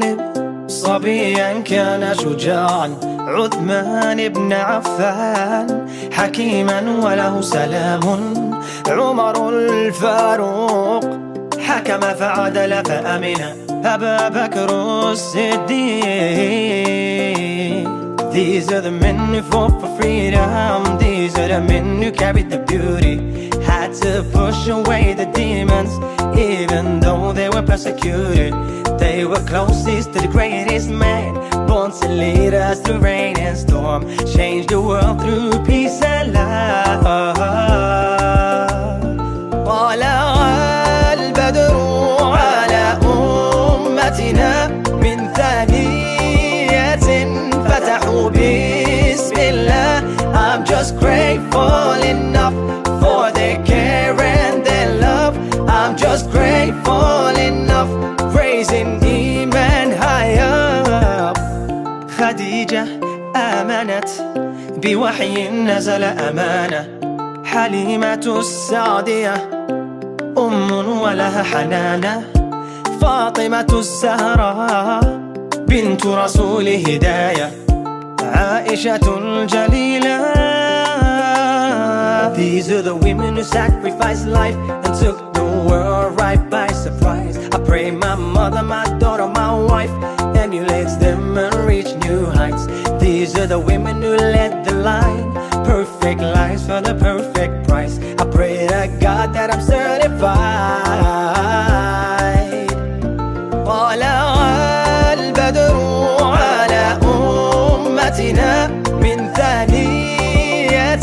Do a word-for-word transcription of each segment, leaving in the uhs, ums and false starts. غالب صبيا كان شجاعا عثمان بن عفان حكيما وله سلام عمر الفاروق حكم فعدل فأمن أبا بكر الصديق. These are the men who fought for freedom. These are the men who carried the beauty. Had to push away the demons, even though they were persecuted. They were closest to the greatest man, born to lead us through rain and storm, change the world through peace and love. طلع البدر على أمتنا من ثانية. I'm just grateful enough for their care and their love. I'm just grateful enough, praising him and high up. خديجة آمنت بوحي نزل أمانة. حليمة السعدية أم ولها حنانة. فاطمة الزهراء بنت رسول هداية. Aisha al-Jalila. These are the women who sacrificed life and took the world right by surprise. I pray my mother, my daughter, my wife emulates them and reach new heights. These are the women who led the line, perfect lives for the perfect price. I pray to God that I'm certified. من ثانية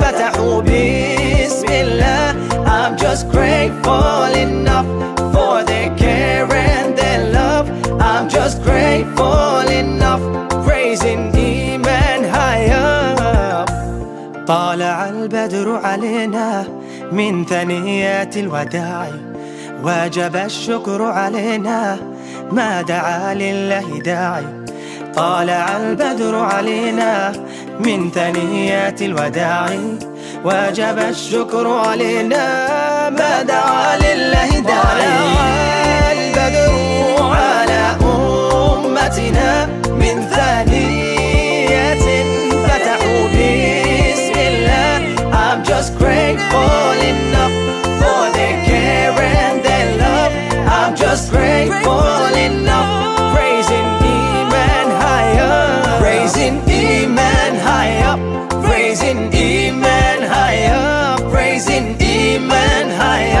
فتحوا بسم الله. I'm just grateful enough for their care and their love. I'm just grateful enough, praising him and high up. طالع البدر علينا من ثنيات الوداع. واجب الشكر علينا ما دعا لله داعي. طالع البدر علينا من ثنيات الوداع. واجب الشكر علينا ما دعا لله داعي. طالع البدر على أمتنا من ثنيات فتحوا بسم الله. I'm just grateful enough for their care and their love. I'm just grateful enough, praising him and high up, praising him and high up, praising him and high up, praising him and high up.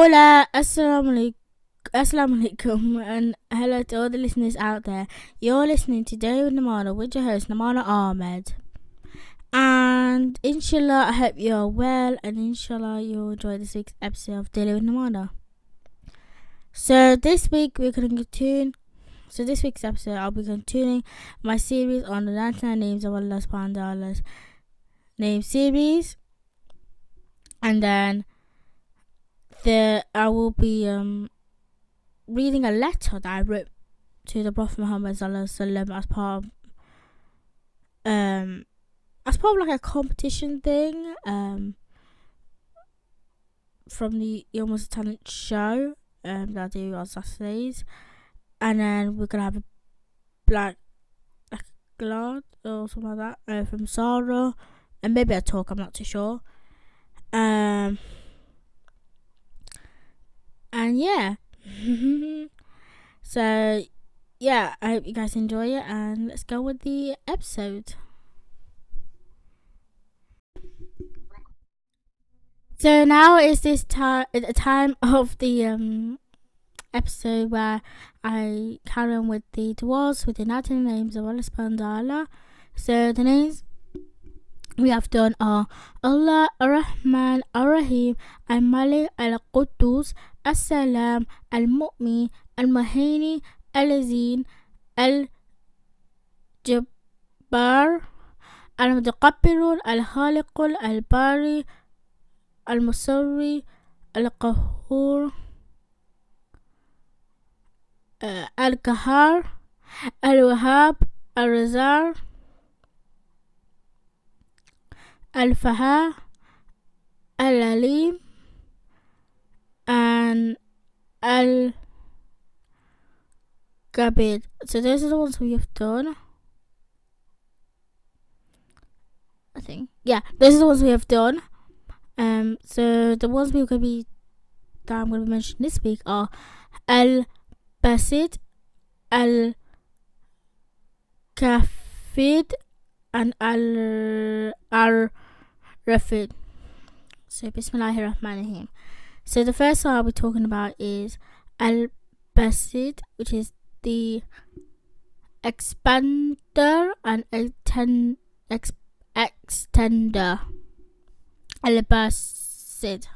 Hola, assalamu alaikum. Assalamu alaikum and hello to all the listeners out there. You're listening to Day with Namana with your host Namana Ahmed. And inshallah I hope you're well and inshallah you'll enjoy this week's episode of Daily with Namana. So this week we're going to tune So this week's episode I'll be continuing my series on the ninety-nine names of Allah subhanahu wa ta'ala's name series. And then there I will be um reading a letter that I wrote to the Prophet Muhammad sallallahu alaihi wasallam as part of um as part of like a competition thing um from the Ilma's Talent show um that I do on Saturdays, and then we're gonna have a like a glad or something like that uh, from Sarah, and maybe a talk. I'm not too sure. Um and yeah. So yeah, I hope you guys enjoy it and let's go with the episode. So now is this time ta- the time of the um episode where I carry on with the duas with the ninety-nine names of Allah subhanahu wa ta'ala. So the names we have done are Allah, Ar-Rahman, Ar-Rahim, Al-Malik, Al-Quddus, As-Salam, Al-Mu'min, Al-Muhaini, Al-Azin, Al-Jabbar, Al-Mutaqabbirun, Al-Khaliqul, Al-Bari, Al-Musarri, alcohol, uh, alcohol, al-wahab, al-razar, al-faha, al-alim, and al-kabir. So those are the ones we have done. I think, yeah, those are the ones we have done. Um, so the ones we're going to be that I'm going to be mentioning this week are al-basid, al-kafid, and al-rafid. So Bismillahirrahmanirrahim. So the first one I'll be talking about is al-basid, which is the expander and extend, ex, extender. Al-Basid.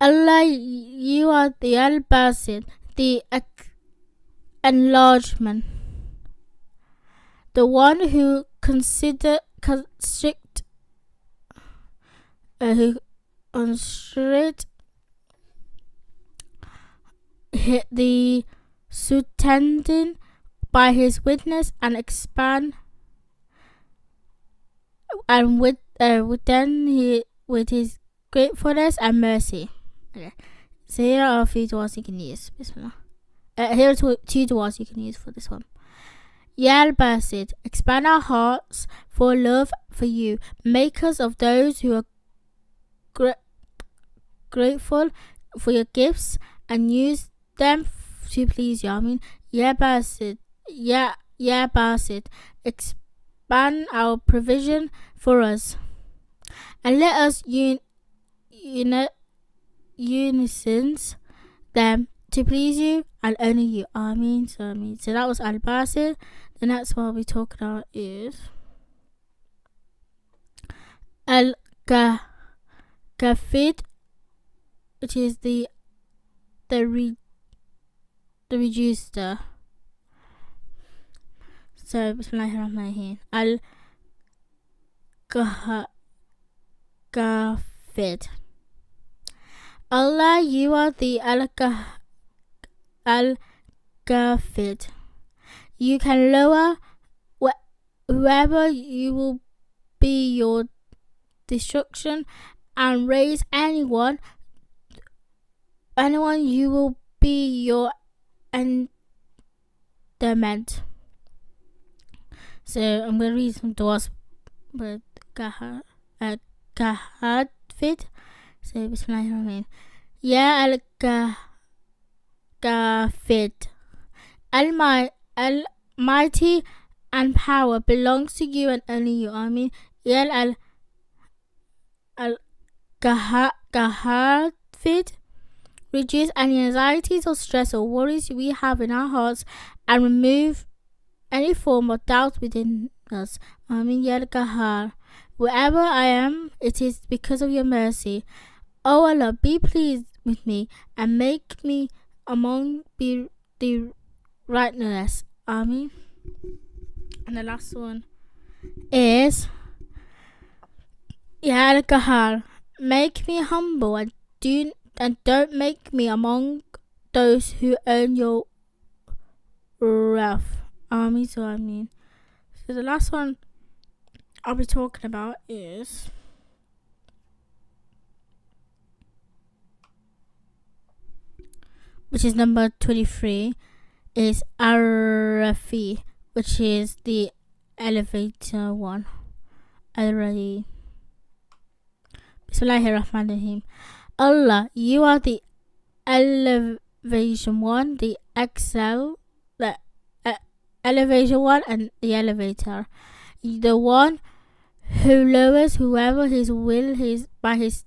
Allah, you are the Al-Basid, the enlargement, the one who consider constrict, uh, who constrict the sustaining by his witness and expand and with. Uh, within he with his gratefulness and mercy. Okay, so here are a few duas you can use. Bismillah. Uh, here are two, two duas you can use for this one. Ya Al-Basid, expand our hearts for love for you, make us of those who are gra grateful for your gifts and use them to please you. I mean, Ya Al-Basid, Ya Ya Al-Basid, expand our provision for us. And let us un, un, unison them to please you and only you. I mean, so I mean, so that was Al-Basid. The next one we talk about is Al-Kafid, which is the the re, the reducer. So Bismillahirrahmanirrahim. Al-Kafid. Allah, you are the Al-Kafid. You can lower wh whoever you will be your destruction and raise anyone anyone you will be your endowment. So I'm going to read some duas with Al-Kafid. So Bismillahirrahmanirrahim. Ya Al-Kafid, Almighty and power belongs to you and only you. I mean, Ya Al-Kafid, reduce any anxieties or stress or worries we have in our hearts and remove any form of doubt within us. I mean, Ya Al-Kahar, wherever I am, it is because of your mercy. O Allah, be pleased with me and make me among the, the righteous. I mean, and the last one is Ya Al-Kahar, make me humble and do and don't make me among those who earn your wrath. I mean, so I mean, so the last one I'll be talking about is which is number twenty-three is Arafi, which is the elevator one. Already. Bismillahirrahmanirrahim. Allah, you are the elevation one, the excel the elevation one and the elevator, the one who lowers whoever his will his by his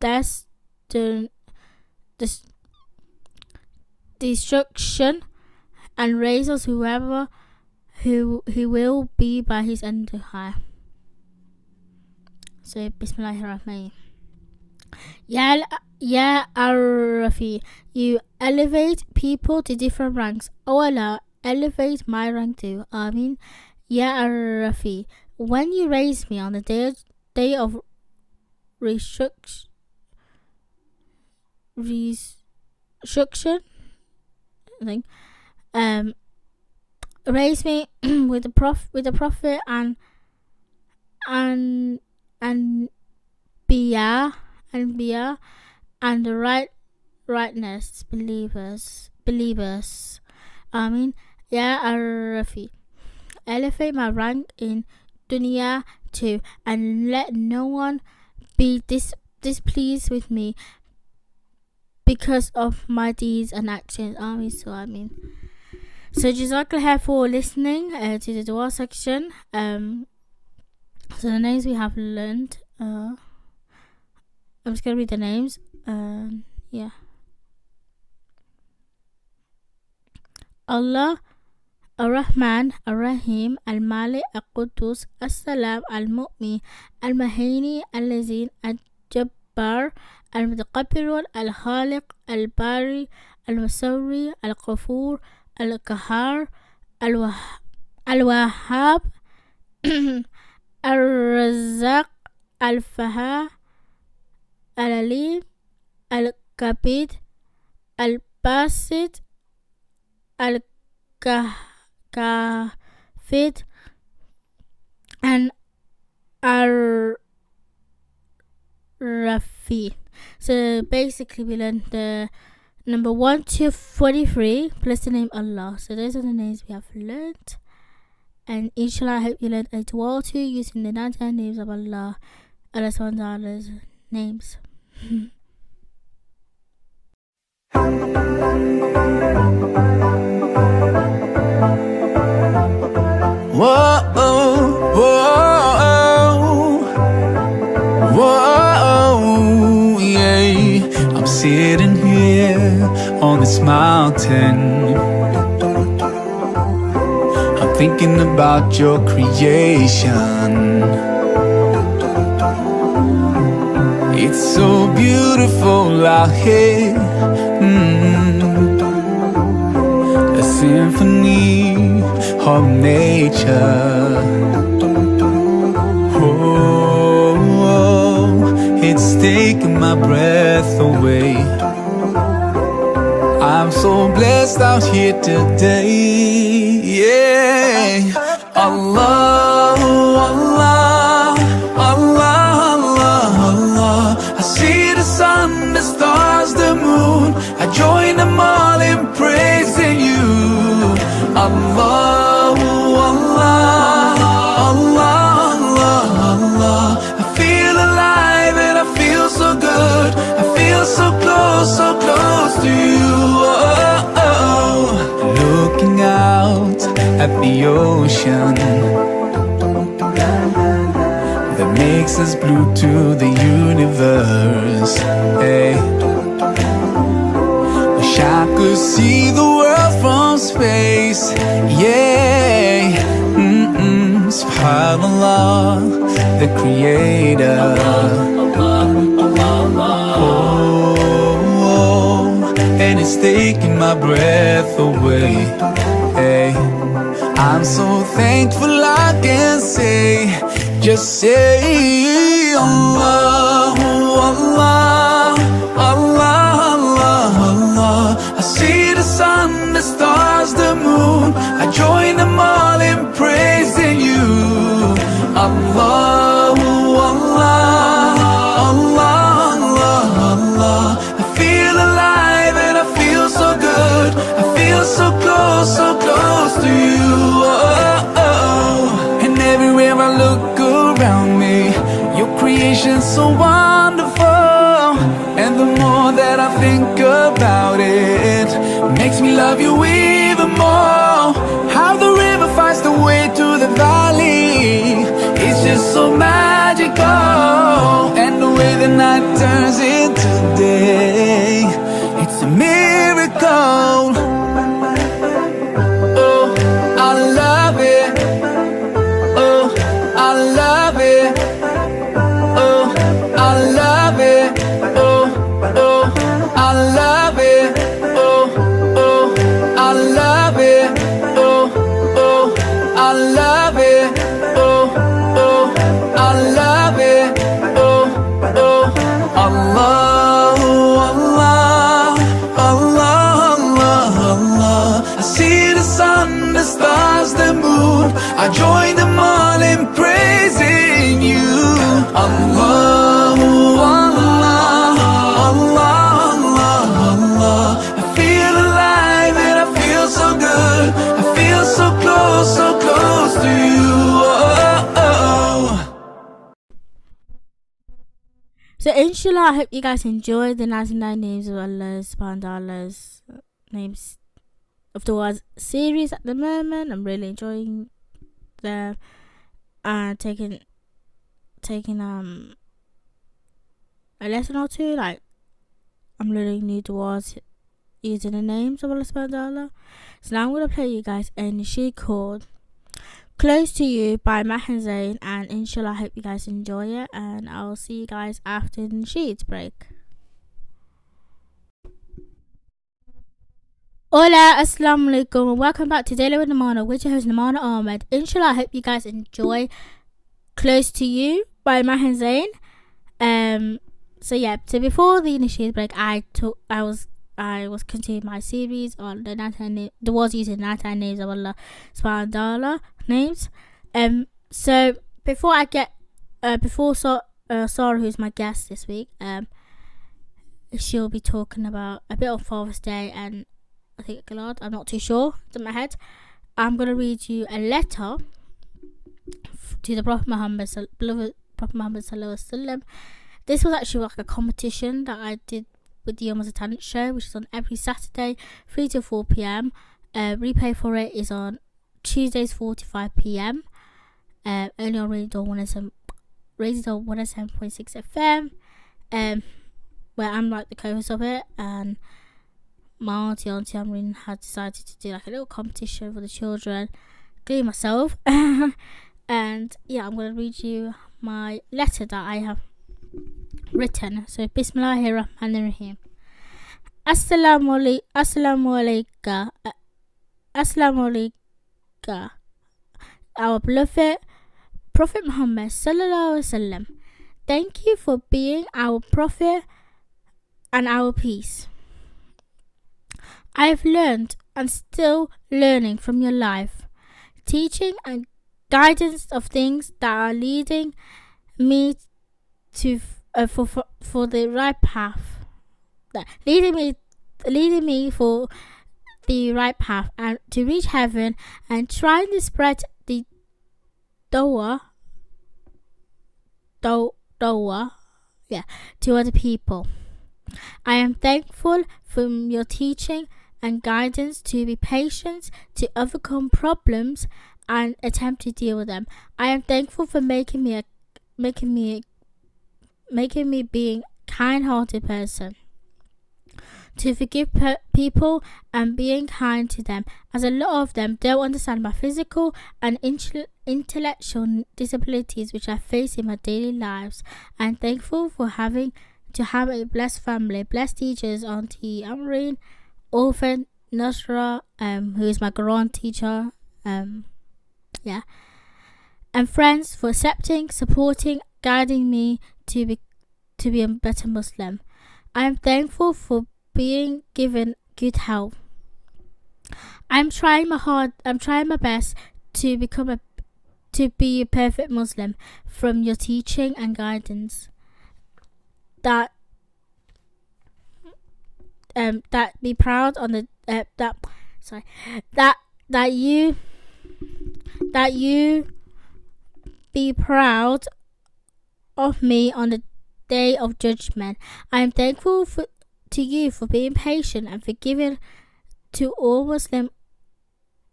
destin, des, destruction and raises whoever who he will be by his end high. So Bismillahirrahmanirrahim. Ya Ya Arafi, you elevate people to different ranks. O Allah, elevate my rank too. I mean, Ya Arafi, when you raise me on the day, day of restriction, restriction, I think, um, raised me with the prof with the prophet and and and Bia and Bia and the right rightness believers believers. I mean, Ya Arafi, elevate my rank in dunya too, and let no one be dis displeased with me because of my deeds and actions. I mean, so I mean, so JazakAllah for listening uh, to the dua section. Um, so the names we have learned. Uh, I'm just gonna read the names. Um, yeah. Allah, Ar-Rahman, Ar-Rahim, Al-Malik, Al-Quddus, As-Salam, Al-Mu'min, Al-Mahini, Al-Lazin, Al-Jabbar, Al-Mutaqabbir, Al-Khaliq, Al-Bari, Al-Musawwir, Al-Ghafur, Al-Qahhar, Al-Wahhab, Al-Razzaq, Al-Faha, Al-Alim, Al-Kabid, Al-Basit, Al-Kahhar, Kafid and Ar-Rafi. So basically we learned the number one to forty-three plus the name Allah. So those are the names we have learned, and inshallah I hope you learned a dua too using the ninety-nine names of Allah, Allah subhanahu wa ta'ala's names. Whoa, oh, whoa, oh, whoa, oh, yeah. I'm sitting here on this mountain. I'm thinking about your creation. It's so beautiful out here. Mm-hmm. A symphony of nature. Oh, it's taking my breath away. I'm so blessed out here today. Yeah, Allah, Allah, Allah, Allah, Allah. I see the sun, the stars, the moon. I join them all in praising you. Allah, so close, so close to you. Oh, oh, oh. Looking out at the ocean that makes us blue to the universe. Hey. Wish I could see the world from space. Yeah, mm-mm. SubhanAllah, the Creator. It's taking my breath away. Hey, I'm so thankful I can say, just say, Allah, Allah, Allah, Allah, Allah. I see the sun, the stars, the moon. I join them all in praising you. Allah, Allah. So close, so close to you. Oh, oh, oh. And everywhere I look around me, your creation's so wonderful. And the more that I think about it, makes me love you even more. How the river finds the way to the valley, it's just so magical. And the way the night turns into day, it's a miracle. Allah, Allah, So inshallah, I hope you guys enjoyed the ninety-nine names of Allah subhanahu wa ta'ala's names of the words series at the moment. I'm really enjoying them and taking taking um a lesson or two. Like, I'm learning new words using the names of Allah subhanahu wa ta'ala. So now I'm gonna play you guys in She Called Close to You by Maher Zain, and inshallah I hope you guys enjoy it, and I'll see you guys after the sheet break. Hola, assalamu alaikum, and welcome back to Daily with Namana with your host Namana Ahmed. Inshallah I hope you guys enjoy Close to You by Maher Zain. Um so yeah, so before the sheet break I took I was I was continuing my series on the ninety-nine the words using ninety-nine names of Allah subhanahu wa ta'ala names. Um so before I get uh before so uh, Sarah, who's my guest this week, um she'll be talking about a bit on Father's Day and I think God, I'm not too sure, it's in my head. I'm gonna read you a letter to the Prophet Muhammad beloved Prophet Muhammad Sallallahu Alaihi Wasallam. This was actually like a competition that I did with the Yom as a Talent show, which is on every Saturday three to four p m uh, replay for it is on Tuesdays four to five p m uh, only on Radio one oh seven one oh seven point six F M, um, where I'm like the co-host of it, and my auntie auntie Amrin had decided to do like a little competition for the children, including myself. And yeah, I'm going to read you my letter that I have written. So Bismillahirrahmanirrahim. Assalamu alaikum, assalamu alaikum, assalamu alaikum, our beloved Prophet Muhammad Sallallahu Alaihi Wasallam. Thank you for being our prophet and our peace. I have learned and still learning from your life, teaching and guidance of things that are leading me to Uh, for, for for the right path, uh, leading me leading me for the right path and to reach heaven, and trying to spread the dawah daw, dawah yeah to other people. I am thankful for your teaching and guidance to be patient, to overcome problems and attempt to deal with them. I am thankful for making me a, making me a making me being kind-hearted person, to forgive per people and being kind to them, as a lot of them don't understand my physical and intel intellectual disabilities which I face in my daily lives. I'm thankful for having to have a blessed family, blessed teachers, Auntie Amreen, Orphan Nasra, um, who is my Quran teacher, um, yeah, and friends, for accepting, supporting, guiding me to be to be a better Muslim. I am thankful for being given good help. I'm trying my hard I'm trying my best to become a to be a perfect Muslim from your teaching and guidance that um that be proud on the uh, that sorry that that you that you be proud of me on the day of judgment. I am thankful for, to you for being patient and forgiving to all Muslim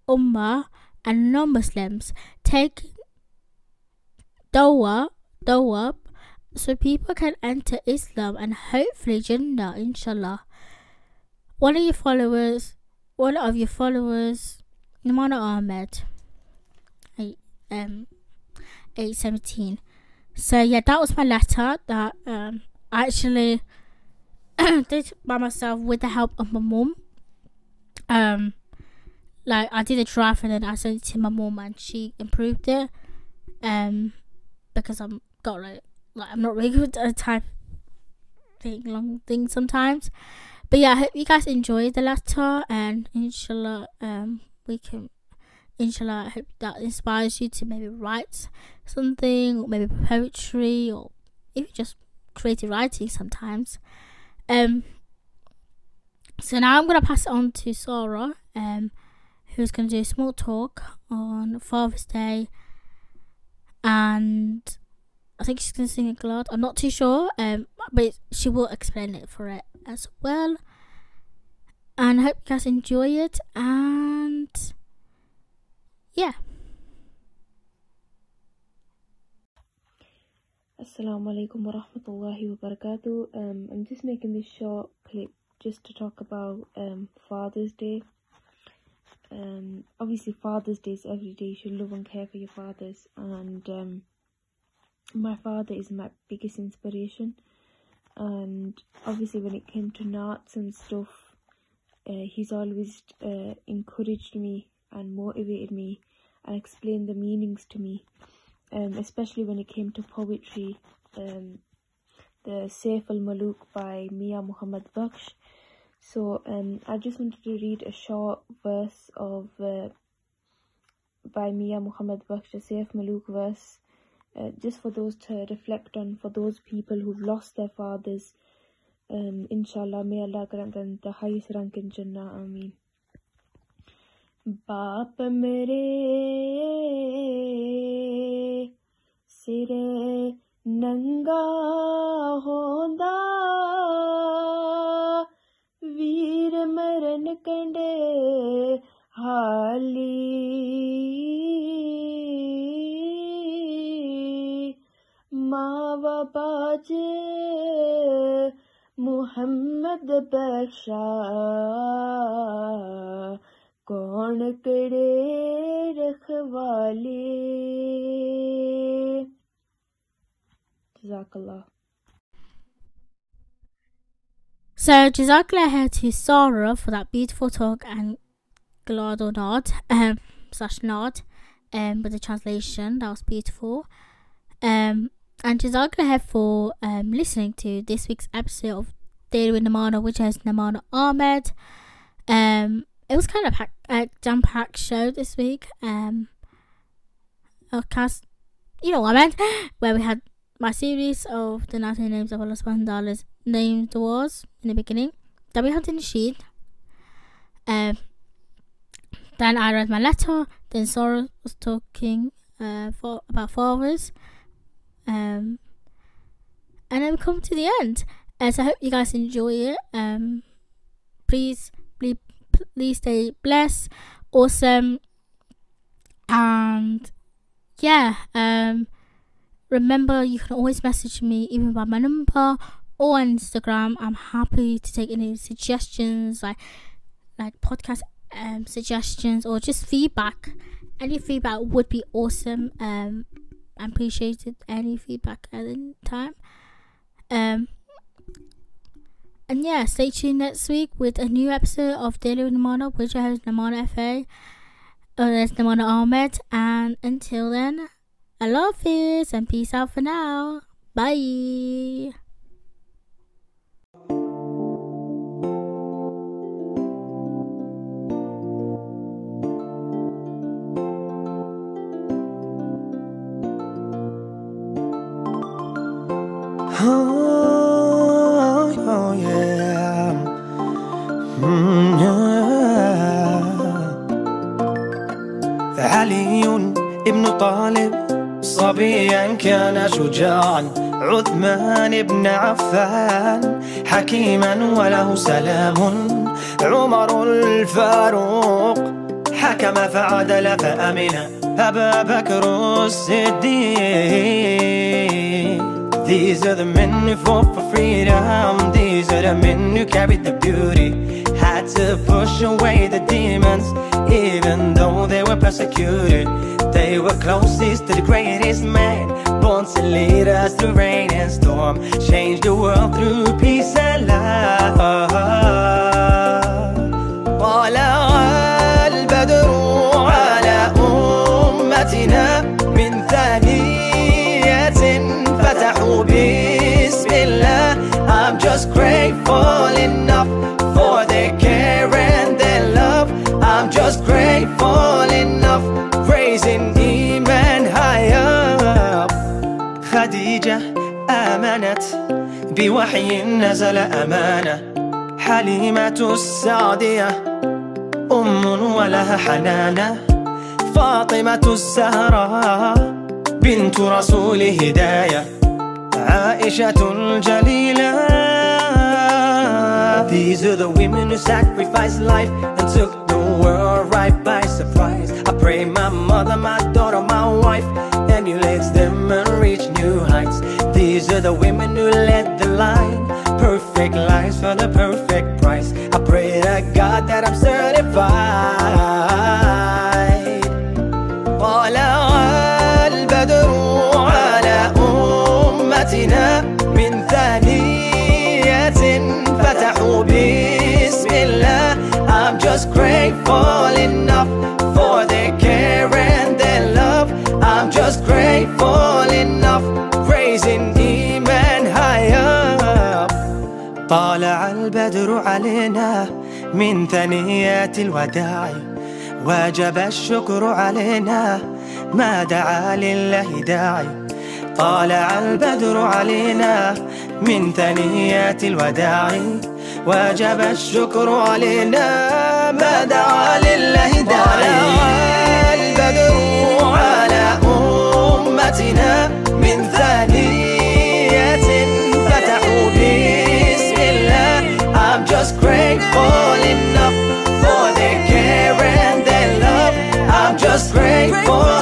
Ummah and non-Muslims, taking dawah dawah so people can enter Islam and hopefully Jannah, inshallah. One of your followers, one of your followers, Namana Ahmed, eight, um, eight seventeen. So yeah, that was my letter that um, I actually did by myself with the help of my mum. Um, like I did a draft and then I sent it to my mum and she improved it. Um, because I'm got like, like I'm not really good at type thing long things sometimes. But yeah, I hope you guys enjoyed the letter, and inshallah, um, we can. Inshallah, I hope that inspires you to maybe write something, or maybe poetry, or even just creative writing sometimes. Um. So now I'm gonna pass it on to Sarah, um, who's gonna do a small talk on Father's Day and I think she's gonna sing a Glad. I'm not too sure, um, but she will explain it for it as well. And I hope you guys enjoy it. And yeah. Assalamu alaikum wa rahmatullahi wa barakatuh. Um, I'm just making this short clip just to talk about um Father's Day. Um, obviously Father's Day is every day. You should love and care for your fathers, and um, my father is my biggest inspiration. And obviously when it came to arts and stuff, uh, he's always uh, encouraged me and motivated me and explained the meanings to me, um, especially when it came to poetry, um, the Saif-ul-Malook by Mian Muhammad Bakhsh. So um, I just wanted to read a short verse of uh, by Mian Muhammad Bakhsh, the Saif-ul-Malook verse, uh, just for those to reflect on, for those people who've lost their fathers. Um, Inshallah, may Allah grant them the highest rank in Jannah. Ameen. Baap mere sire nanga honda, वीर मरण कंडे हाली, मावा बाजे मुहम्मद बख्शा, कौन करे रखवाले. Jazakallah. So Jazakallah here to Sarah for that beautiful talk and glad or not, um, slash nod, um, with the translation. That was beautiful. Um, and Jazakallah here for um, listening to this week's episode of Daily with Namana, which has Namana Ahmed. Um, it was kind of pack, a jam-packed show this week. Um, a cast, you know what I meant, where we had my series of the nineteen names of Allah Subhanahu wa Ta'ala's named was in the beginning, then we had in the sheet, um, then I read my letter, then Sarah was talking uh, for, about fathers, um, and then we come to the end. Uh, so I hope you guys enjoy it. Um, please, please, please stay blessed, awesome, and yeah, um, remember you can always message me even by my number or on Instagram. I'm happy to take any suggestions, like like podcast um, suggestions or just feedback. Any feedback would be awesome. Um, I appreciate it, any feedback at any time. Um, and yeah, stay tuned next week with a new episode of Daily with Namana, which I host Namana F A. Oh, there's Namana Ahmed. And until then, I love this and peace out for now. Bye. Oh, oh yeah. Mm, yeah. علي ابن طالب صبيا كان شجاعا، عثمان ابن عفان حكيما وله سلام، عمر الفاروق حكم فعدل فأمن، أبا بكر الصديق. These are the men who fought for freedom. These are the men who carried the beauty. Had to push away the demons, even though they were persecuted. They were closest to the greatest man, born to lead us through rain and storm, change the world through peace and love. طلع البدر على أمتنا من ثانية فتحوا بسم الله. I'm just grateful enough for their care and their love. I'm just grateful enough, raising Iman high up. خديجة آمنت بوحي نزل أمانة، حليمة السعدية أم ولها حنانة، فاطمة الزهراء بنت رسول هداية عائشة الجليلة. These are the women who sacrificed life and took the world right by surprise. I pray my mother, my daughter, my wife emulates them and reach new heights. These are the women who led the line, perfect lives for the perfect price. I pray to God that I'm certified. طلع البدر على أمتنا من ثانية فتحوا بسم الله. I'm just grateful enough for their care and their love. I'm just grateful enough, raising iman high up. طلع البدر علينا من ثنيات الوداع واجب الشكر علينا ما دعا لله داعي. طالع البدر علينا من ثنيات الوداع واجب الشكر علينا ما دعا لله داعي. طالع البدر على أمتنا من ثنيات فتحوا بسم الله. I'm just grateful enough for their care and their love. I'm just grateful